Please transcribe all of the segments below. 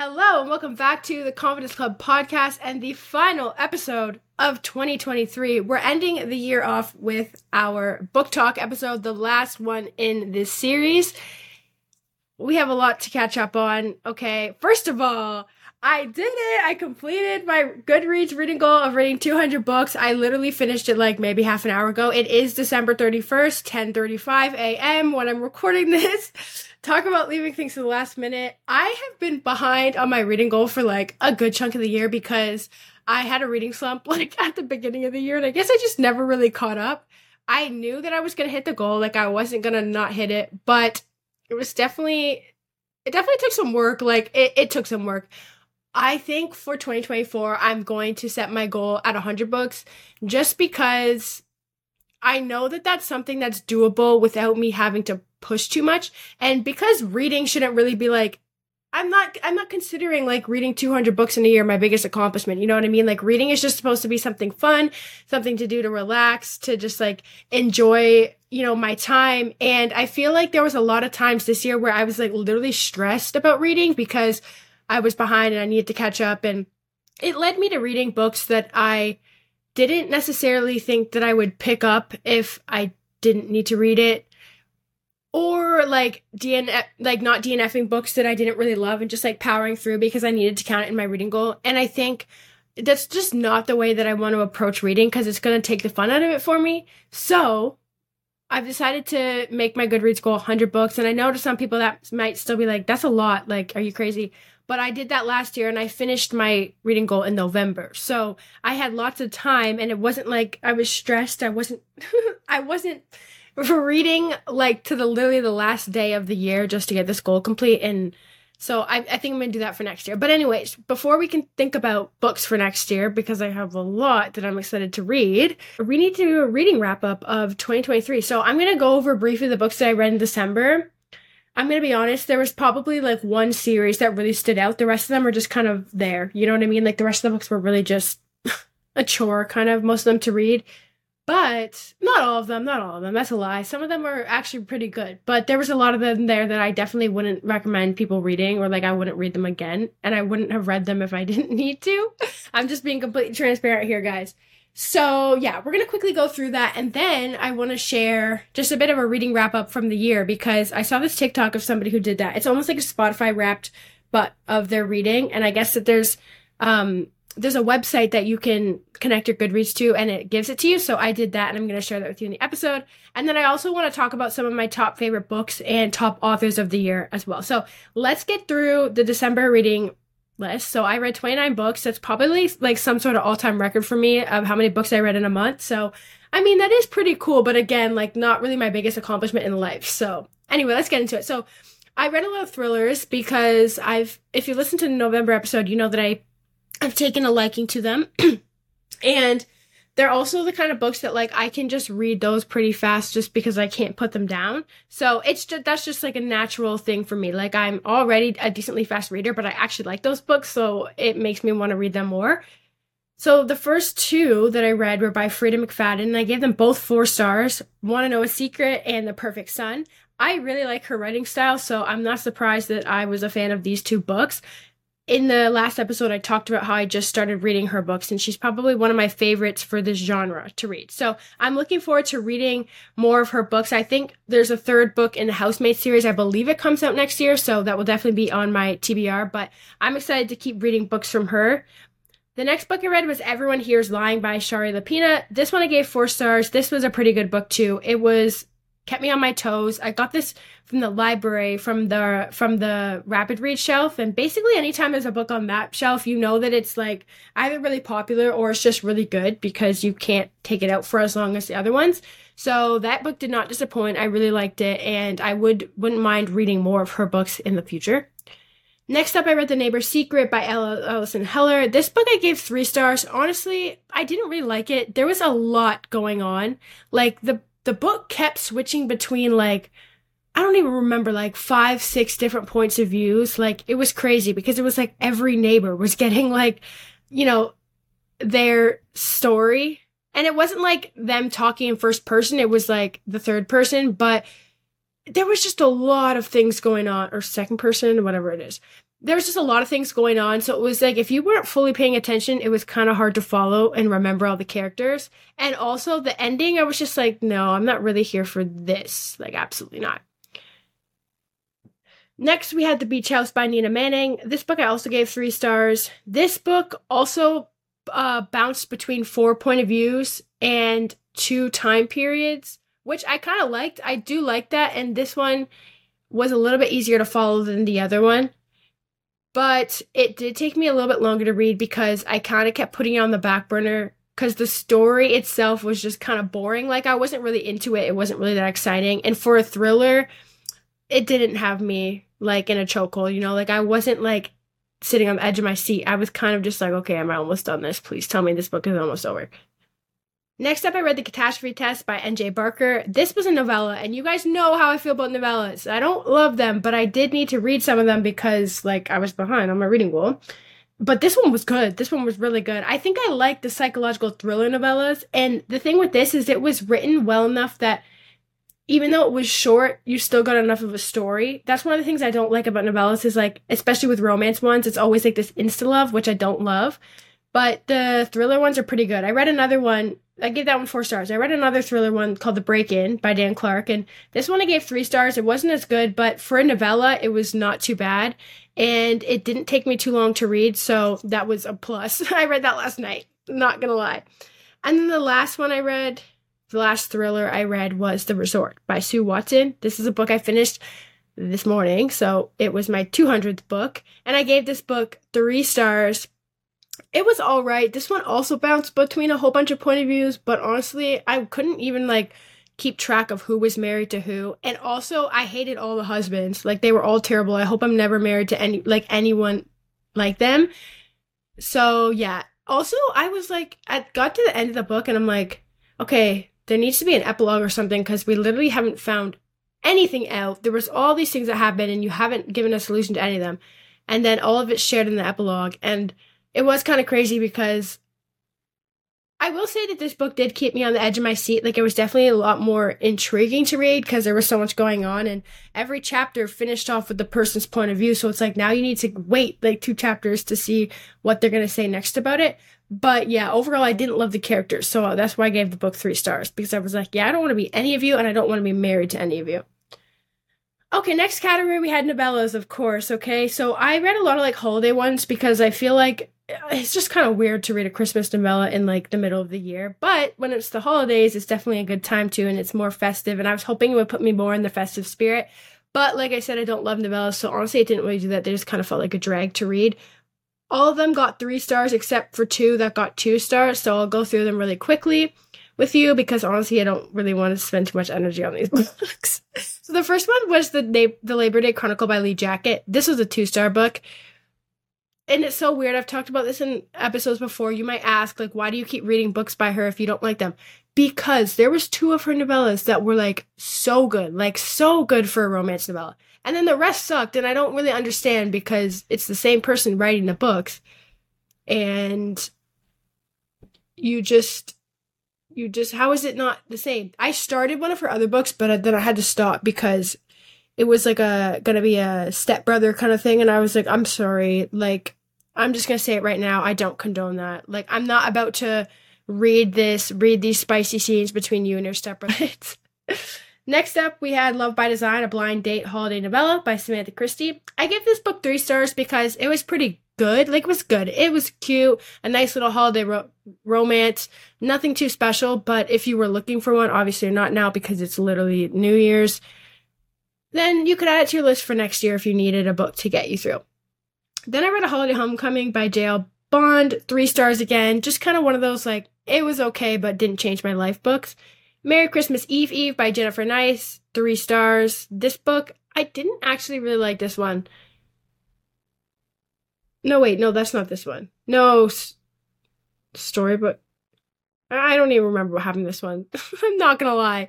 Hello and welcome back to the Confidence Club podcast and the final episode of 2023. We're ending the year off with our book talk episode, the last one in this series. We have a lot to catch up on. Okay, first of all, I did it! I completed my Goodreads reading goal of reading 200 books. I literally finished it like maybe half an hour ago. It is December 31st, 10:35 a.m. when I'm recording this. Talk about leaving things to the last minute. I have been behind on my reading goal for like a good chunk of the year because I had a reading slump like at the beginning of the year, and I guess I just never really caught up. I knew that I was going to hit the goal, like I wasn't going to not hit it, but it definitely took some work. Like it took some work. I think for 2024, I'm going to set my goal at 100 books just because I know that that's something that's doable without me having to push too much. And because reading shouldn't really be like, I'm not considering like reading 200 books in a year my biggest accomplishment. You know what I mean? Like reading is just supposed to be something fun, something to do to relax, to just like enjoy, you know, my time. And I feel like there was a lot of times this year where I was like literally stressed about reading because I was behind and I needed to catch up. And it led me to reading books that I didn't necessarily think that I would pick up if I didn't need to read it. Or like not DNFing books that I didn't really love and just like powering through because I needed to count it in my reading goal. And I think that's just not the way that I want to approach reading because it's going to take the fun out of it for me. So I've decided to make my Goodreads goal 100 books. And I know to some people that might still be like, that's a lot. Like, are you crazy? But I did that last year and I finished my reading goal in November. So I had lots of time and it wasn't like I was stressed. I wasn't reading like to literally the last day of the year just to get this goal complete. And so I think I'm going to do that for next year. But anyways, before we can think about books for next year, because I have a lot that I'm excited to read, we need to do a reading wrap-up of 2023. So I'm going to go over briefly the books that I read in December. I'm going to be honest, there was probably like one series that really stood out. The rest of them are just kind of there. You know what I mean? Like the rest of the books were really just a chore, kind of, most of them to read. But not all of them. That's a lie. Some of them are actually pretty good. But there was a lot of them there that I definitely wouldn't recommend people reading, or like I wouldn't read them again. And I wouldn't have read them if I didn't need to. I'm just being completely transparent here, guys. So yeah, we're going to quickly go through that. And then I want to share just a bit of a reading wrap up from the year because I saw this TikTok of somebody who did that. It's almost like a Spotify Wrapped, but of their reading. And I guess that there's a website that you can connect your Goodreads to and it gives it to you. So I did that and I'm going to share that with you in the episode. And then I also want to talk about some of my top favorite books and top authors of the year as well. So let's get through the December reading list. So I read 29 books. That's probably like some sort of all-time record for me of how many books I read in a month. So, I mean, that is pretty cool, but again, like not really my biggest accomplishment in life. So anyway, let's get into it. So I read a lot of thrillers because if you listen to the November episode, you know that I've taken a liking to them. And they're also the kind of books that like I can just read those pretty fast just because I can't put them down. So that's just like a natural thing for me. Like I'm already a decently fast reader, but I actually like those books, so it makes me want to read them more. So the first two that I read were by Frieda McFadden, and I gave them both 4 stars, Wanna Know a Secret and The Perfect Sun. I really like her writing style, so I'm not surprised that I was a fan of these two books. In the last episode, I talked about how I just started reading her books, and she's probably one of my favorites for this genre to read. So I'm looking forward to reading more of her books. I think there's a third book in the Housemaid series. I believe it comes out next year, so that will definitely be on my TBR, but I'm excited to keep reading books from her. The next book I read was Everyone Here Is Lying by Shari Lapena. This one I gave 4 stars. This was a pretty good book, too. It was... kept me on my toes. I got this from the library, from the Rapid Read shelf. And basically anytime there's a book on that shelf, you know that it's like either really popular or it's just really good because you can't take it out for as long as the other ones. So that book did not disappoint. I really liked it, and I wouldn't mind reading more of her books in the future. Next up, I read The Neighbor's Secret by Allison Heller. This book I gave 3 stars. Honestly, I didn't really like it. There was a lot going on. Like the book kept switching between, like, I don't even remember, like 5-6 different points of views. Like it was crazy because it was like every neighbor was getting like, you know, their story. And it wasn't like them talking in first person. It was like the third person, but there was just a lot of things going on, or second person, whatever it is. there was just a lot of things going on. So it was like, if you weren't fully paying attention, it was kind of hard to follow and remember all the characters. And also the ending, I was just like, no, I'm not really here for this. Like, absolutely not. Next, we had The Beach House by Nina Manning. This book I also gave 3 stars. This book also bounced between 4 point of views and 2 time periods, which I kind of liked. I do like that. And this one was a little bit easier to follow than the other one. But it did take me a little bit longer to read because I kind of kept putting it on the back burner because the story itself was just kind of boring. Like, I wasn't really into it. It wasn't really that exciting. And for a thriller, it didn't have me, like, in a chokehold, you know? Like, I wasn't, like, sitting on the edge of my seat. I was kind of just like, okay, I'm almost done this. Please tell me this book is almost over. Next up, I read The Catastrophe Test by N.J. Barker. This was a novella, and you guys know how I feel about novellas. I don't love them, but I did need to read some of them because, like, I was behind on my reading goal. But this one was good. This one was really good. I think I like the psychological thriller novellas, and the thing with this is it was written well enough that even though it was short, you still got enough of a story. That's one of the things I don't like about novellas is, like, especially with romance ones, it's always, like, this insta-love, which I don't love. But the thriller ones are pretty good. I read another one. I gave that one 4 stars. I read another thriller one called The Break-In by Dan Clark. And this one I gave 3 stars. It wasn't as good, but for a novella, it was not too bad. And it didn't take me too long to read, so that was a plus. I read that last night. Not gonna lie. And then the last one I read... the last thriller I read was The Resort by Sue Watson. This is a book I finished this morning, so it was my 200th book, and I gave this book 3 stars. It was all right. This one also bounced between a whole bunch of point of views, but honestly, I couldn't even, like, keep track of who was married to who, and also, I hated all the husbands. Like, they were all terrible. I hope I'm never married to anyone like them. So, yeah. Also, I was, like, I got to the end of the book, and I'm like, okay, there needs to be an epilogue or something because we literally haven't found anything out. There was all these things that happened and you haven't given a solution to any of them. And then all of it's shared in the epilogue. And it was kind of crazy because I will say that this book did keep me on the edge of my seat. Like, it was definitely a lot more intriguing to read because there was so much going on. And every chapter finished off with the person's point of view. So it's like now you need to wait like 2 chapters to see what they're going to say next about it. But yeah, overall, I didn't love the characters, so that's why I gave the book 3 stars, because I was like, yeah, I don't want to be any of you, and I don't want to be married to any of you. Okay, next category, we had novellas, of course, okay? So I read a lot of, like, holiday ones, because I feel like it's just kind of weird to read a Christmas novella in, like, the middle of the year, but when it's the holidays, it's definitely a good time, too, and it's more festive, and I was hoping it would put me more in the festive spirit, but like I said, I don't love novellas, so honestly, it didn't really do that. They just kind of felt like a drag to read. All of them got 3 stars except for 2 that got 2 stars, so I'll go through them really quickly with you because honestly I don't really want to spend too much energy on these books. So the first one was the Labor Day Chronicle by Lee Jacket. This was a 2-star book. And it's so weird. I've talked about this in episodes before. You might ask, like, why do you keep reading books by her if you don't like them? Because there was 2 of her novellas that were, like, so good. Like, so good for a romance novella. And then the rest sucked, and I don't really understand because it's the same person writing the books. And you just, how is it not the same? I started one of her other books, but then I had to stop because it was, like, gonna be a stepbrother kind of thing, and I was like, I'm sorry, like, I'm just gonna say it right now, I don't condone that. Like, I'm not about to read these spicy scenes between you and your stepbrother. Next up, we had Love by Design, a blind date holiday novella by Samantha Christie. I give this book 3 stars because it was pretty good. Like, it was good. It was cute, a nice little holiday romance, nothing too special, but if you were looking for one, obviously you're not now because it's literally New Year's. Then you could add it to your list for next year if you needed a book to get you through. Then I read A Holiday Homecoming by J.L. Bond, 3 stars again. Just kind of one of those, like, it was okay but didn't change my life books. Merry Christmas Eve Eve by Jennifer Nice, 3 stars. This book, I didn't actually really like this one. No, wait, no, that's not this one. No, Storybook. I don't even remember what happened to this one. I'm not going to lie.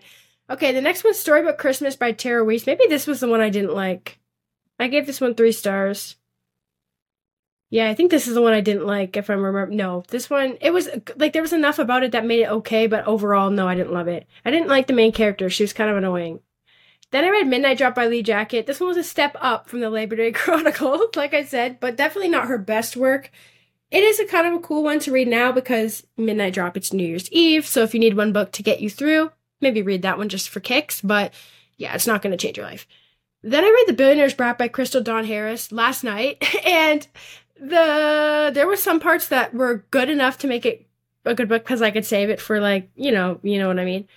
Okay, the next one's Storybook Christmas by Tara Weiss. Maybe this was the one I didn't like. I gave this one 3 stars. Yeah, I think this is the one I didn't like, if I remember. No, this one, it was, like, there was enough about it that made it okay, but overall, no, I didn't love it. I didn't like the main character. She was kind of annoying. Then I read Midnight Drop by Lee Jacket. This one was a step up from The Labor Day Chronicle, like I said, but definitely not her best work. It is a kind of a cool one to read now because Midnight Drop, it's New Year's Eve, so if you need one book to get you through, maybe read that one just for kicks, but yeah, it's not going to change your life. Then I read The Billionaire's Brat by Crystal Dawn Harris last night, and there were some parts that were good enough to make it a good book because I could save it for, like, you know what I mean.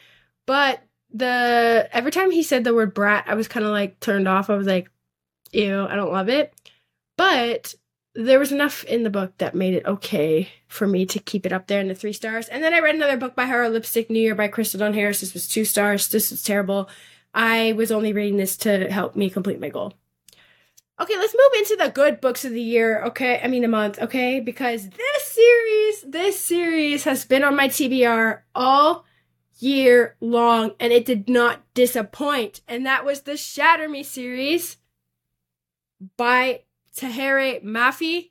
But every time he said the word brat, I was kind of like turned off. I was like, ew, I don't love it. But there was enough in the book that made it okay for me to keep it up there in the 3 stars. And then I read another book by her, Lipstick New Year by Crystal Dawn Harris. This was 2 stars. This was terrible. I was only reading this to help me complete my goal. Okay, let's move into the good books of the year, okay? I mean the month, okay? Because this series has been on my TBR all year long, and it did not disappoint. And that was the Shatter Me series by Tahereh Mafi.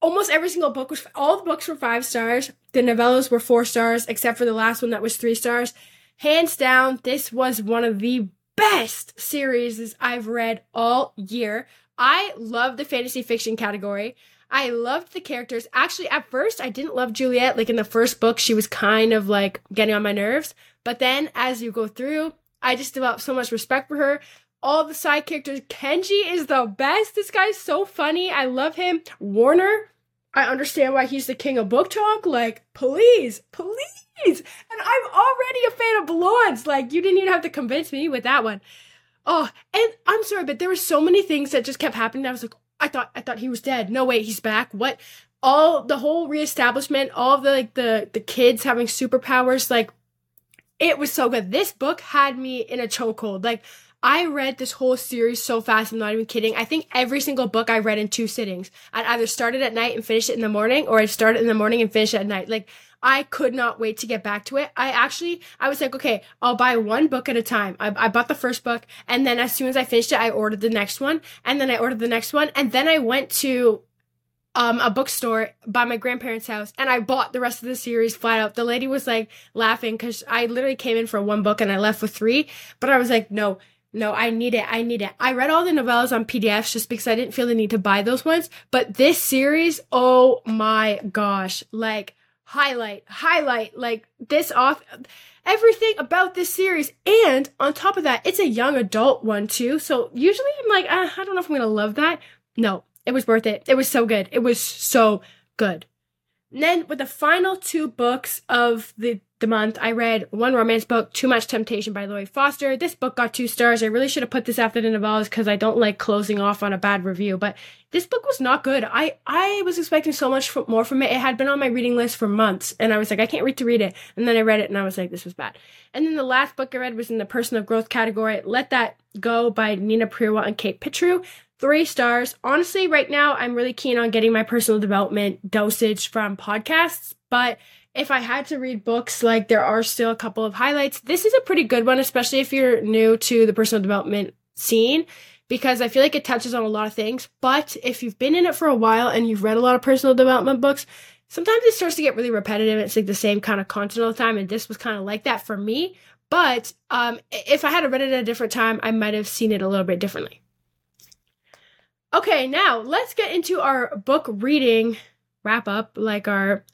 Almost every single book was, all the books were 5 stars. The novellas were 4 stars, except for the last one that was 3 stars. Hands down, this was one of the best series I've read all year. I love the fantasy fiction category. I loved the characters. Actually, at first, I didn't love Juliet. Like, in the first book, she was kind of, like, getting on my nerves. But then, as you go through, I just developed so much respect for her. All the side characters. Kenji is the best. This guy's so funny. I love him. Warner, I understand why he's the king of book talk. Like, please. And I'm already a fan of blondes. Like, you didn't even have to convince me with that one. Oh, and I'm sorry, but there were so many things that just kept happening. I was like, I thought he was dead. No, wait, he's back. What? The whole reestablishment, all the, like, the kids having superpowers. Like, it was so good. This book had me in a chokehold. Like, I read this whole series so fast, I'm not even kidding. I think every single book I read in 2 sittings. I'd either started at night and finished it in the morning, or I'd start it in the morning and finish it at night. Like, I could not wait to get back to it. I was like, okay, I'll buy one book at a time. I bought the first book, and then as soon as I finished it, I ordered the next one, and then I ordered the next one, and then I went to a bookstore by my grandparents' house, and I bought the rest of the series flat out. The lady was, like, laughing because I literally came in for 1 book and I left with 3, but I was like, no, I need it. I read all the novellas on PDFs just because I didn't feel the need to buy those ones. But this series, oh my gosh, like, highlight, like, this off, everything about this series. And on top of that, it's a young adult one too. So usually I'm like, I don't know if I'm going to love that. No, it was worth it. It was so good. And then with the final 2 books of the month, I read one romance book, Too Much Temptation by Lori Foster. This book got 2 stars. I really should have put this after the novellas because I don't like closing off on a bad review, but this book was not good. I was expecting so much more from it. It had been on my reading list for months, and I was like, I can't wait to read it. And then I read it, and I was like, this was bad. And then the last book I read was in the personal growth category, Let That Go by Nina Priwa and Kate Pichru. 3 stars. Honestly, right now, I'm really keen on getting my personal development dosage from podcasts, but if I had to read books, like, there are still a couple of highlights. This is a pretty good one, especially if you're new to the personal development scene, because I feel like it touches on a lot of things. But if you've been in it for a while and you've read a lot of personal development books, sometimes it starts to get really repetitive. It's like the same kind of content all the time, and this was kind of like that for me. But if I had read it at a different time, I might have seen it a little bit differently. Okay, now let's get into our book reading wrap up, like our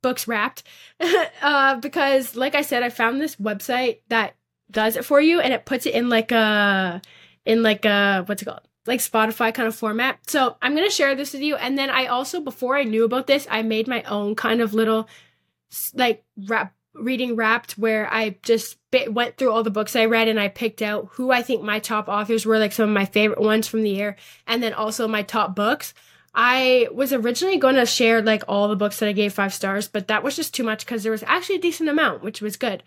books wrapped, because like I said, I found this website that does it for you, and it puts it in like a what's it called, like Spotify kind of format. So I'm gonna share this with you, and then I also, before I knew about this, I made my own kind of little like wrap reading wrapped, where I just went through all the books I read and I picked out who I think my top authors were, like some of my favorite ones from the year, and then also my top books. I was originally going to share like all the books that I gave 5 stars, but that was just too much because there was actually a decent amount, which was good.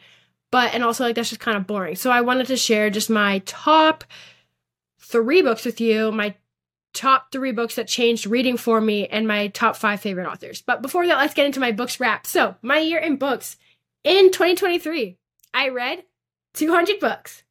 But, and also like that's just kind of boring. So I wanted to share just my top 3 books with you, my top 3 books that changed reading for me, and my top 5 favorite authors. But before that, let's get into my books wrap. So my year in books. In 2023, I read 200 books,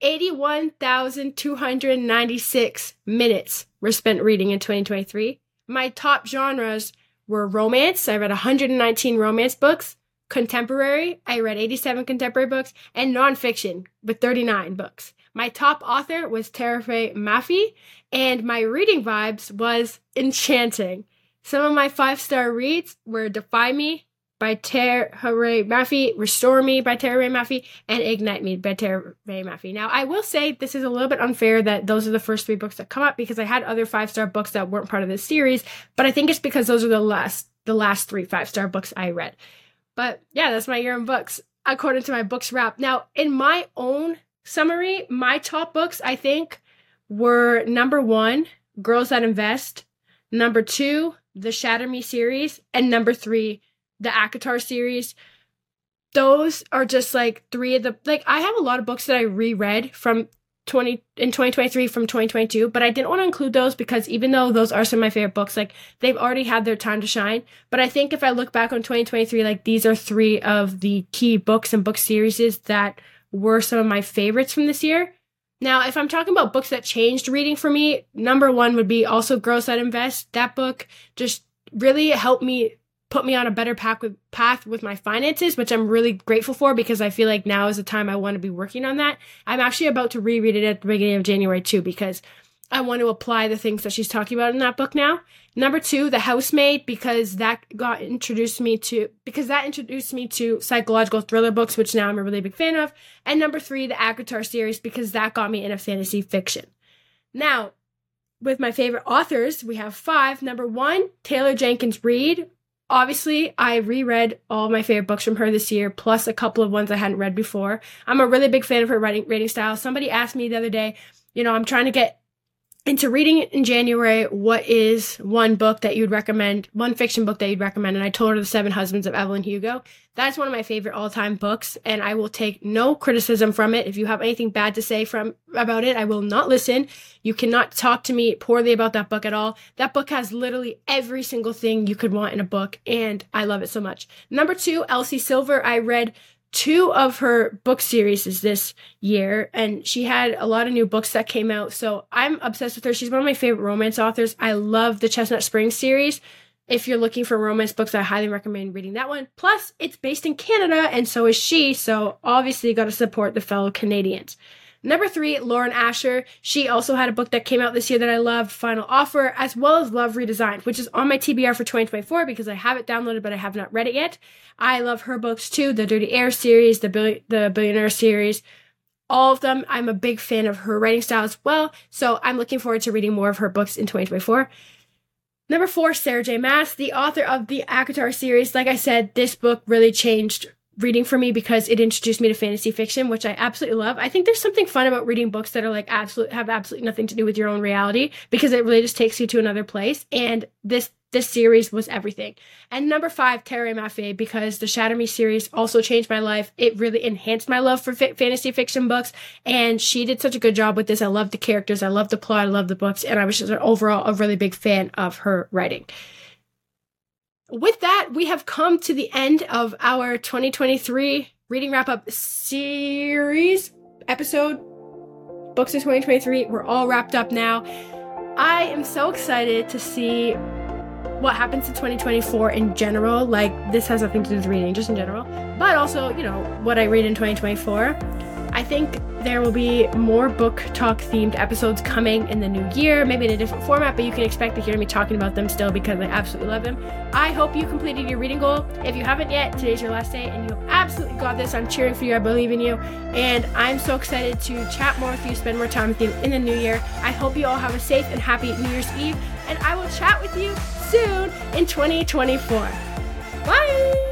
81,296 minutes were spent reading in 2023. My top genres were romance. I read 119 romance books, Contemporary, I read 87 contemporary books, and nonfiction with 39 books. My top author was Tahereh Mafi, and my reading vibes was enchanting. Some of my 5-star reads were Defy Me by Tahereh Mafi, Restore Me by Tahereh Mafi, and Ignite Me by Tahereh Mafi. Now, I will say this is a little bit unfair that those are the first 3 books that come up because I had other 5-star books that weren't part of this series, but I think it's because those are the last 3 5-star books I read. But yeah, that's my year in books, according to my books wrap. Now, in my own summary, my top books, I think, were number 1, Girls That Invest, number 2, the Shatter Me series, and number 3, the ACOTAR series. Those are just like 3 of the, like, I have a lot of books that I reread from 2023 from 2022, but I didn't want to include those because even though those are some of my favorite books, like, they've already had their time to shine. But I think if I look back on 2023, like, these are 3 of the key books and book series that were some of my favorites from this year. Now, if I'm talking about books that changed reading for me, number 1 would be also Girls That Invest. That book just really helped me put me on a better path with my finances, which I'm really grateful for because I feel like now is the time I want to be working on that. I'm actually about to reread it at the beginning of January too because I want to apply the things that she's talking about in that book now. Number 2, The Housemaid, because that introduced me to psychological thriller books, which now I'm a really big fan of. And number 3, the ACOTAR series, because that got me into fantasy fiction. Now, with my favorite authors, we have 5. Number 1, Taylor Jenkins Reid. Obviously, I reread all my favorite books from her this year, plus a couple of ones I hadn't read before. I'm a really big fan of her writing style. Somebody asked me the other day, you know, I'm trying to get into reading in January, what is one fiction book that you'd recommend? And I told her The Seven Husbands of Evelyn Hugo. That's one of my favorite all-time books, and I will take no criticism from it. If you have anything bad to say about it, I will not listen. You cannot talk to me poorly about that book at all. That book has literally every single thing you could want in a book, and I love it so much. Number 2, Elsie Silver. I read 2 of her book series this year, and she had a lot of new books that came out, so I'm obsessed with her. She's one of my favorite romance authors. I love the Chestnut Springs series. If you're looking for romance books, I highly recommend reading that one. Plus, it's based in Canada, and so is she, so obviously you got to support the fellow Canadians. Number 3, Lauren Asher. She also had a book that came out this year that I loved, Final Offer, as well as Love Redesigned, which is on my TBR for 2024 because I have it downloaded, but I have not read it yet. I love her books too, the Dirty Air series, the Billionaire series, all of them. I'm a big fan of her writing style as well, so I'm looking forward to reading more of her books in 2024. Number 4, Sarah J. Maas, the author of the ACOTAR series. Like I said, this book really changed reading for me because it introduced me to fantasy fiction, which I absolutely love. I think there's something fun about reading books that are like have absolutely nothing to do with your own reality because it really just takes you to another place. And this series was everything. And number 5, Tahereh Mafi, because the Shatter Me series also changed my life. It really enhanced my love for fantasy fiction books, and she did such a good job with this. I love the characters, I love the plot, I love the books, and I was just overall a really big fan of her writing. With that, we have come to the end of our 2023 Reading Wrap-Up series episode. Books in 2023, we're all wrapped up now. I am so excited to see what happens in 2024 in general. Like, this has nothing to do with reading, just in general. But also, you know, what I read in 2024. I think there will be more book talk themed episodes coming in the new year, maybe in a different format, but you can expect to hear me talking about them still because I absolutely love them. I hope you completed your reading goal. If you haven't yet, today's your last day and you absolutely got this. I'm cheering for you. I believe in you. And I'm so excited to chat more with you, spend more time with you in the new year. I hope you all have a safe and happy New Year's Eve, and I will chat with you soon in 2024. Bye!